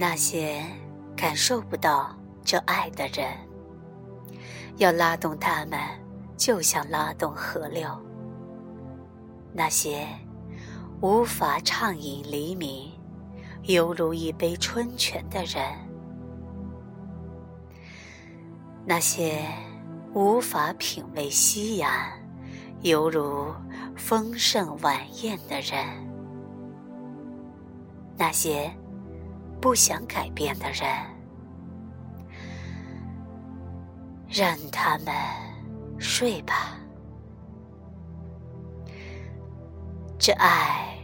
那些感受不到这爱的人，要拉动他们，就像拉动河流。那些无法畅饮黎明，犹如一杯春泉的人，那些无法品味夕阳，犹如丰盛晚宴的人，那些不想改变的人，让他们睡吧。这爱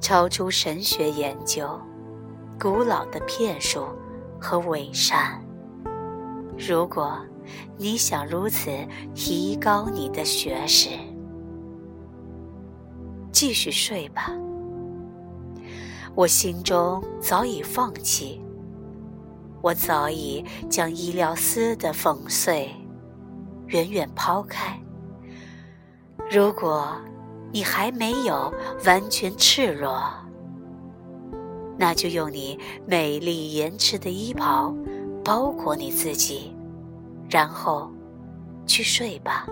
超出神学研究、古老的骗术和伪善。如果你想如此提高你的学识，继续睡吧。我心中早已放弃，我早已将伊廖斯的粉碎远远抛开。如果你还没有完全赤裸，那就用你美丽延迟的衣袍包裹你自己，然后去睡吧。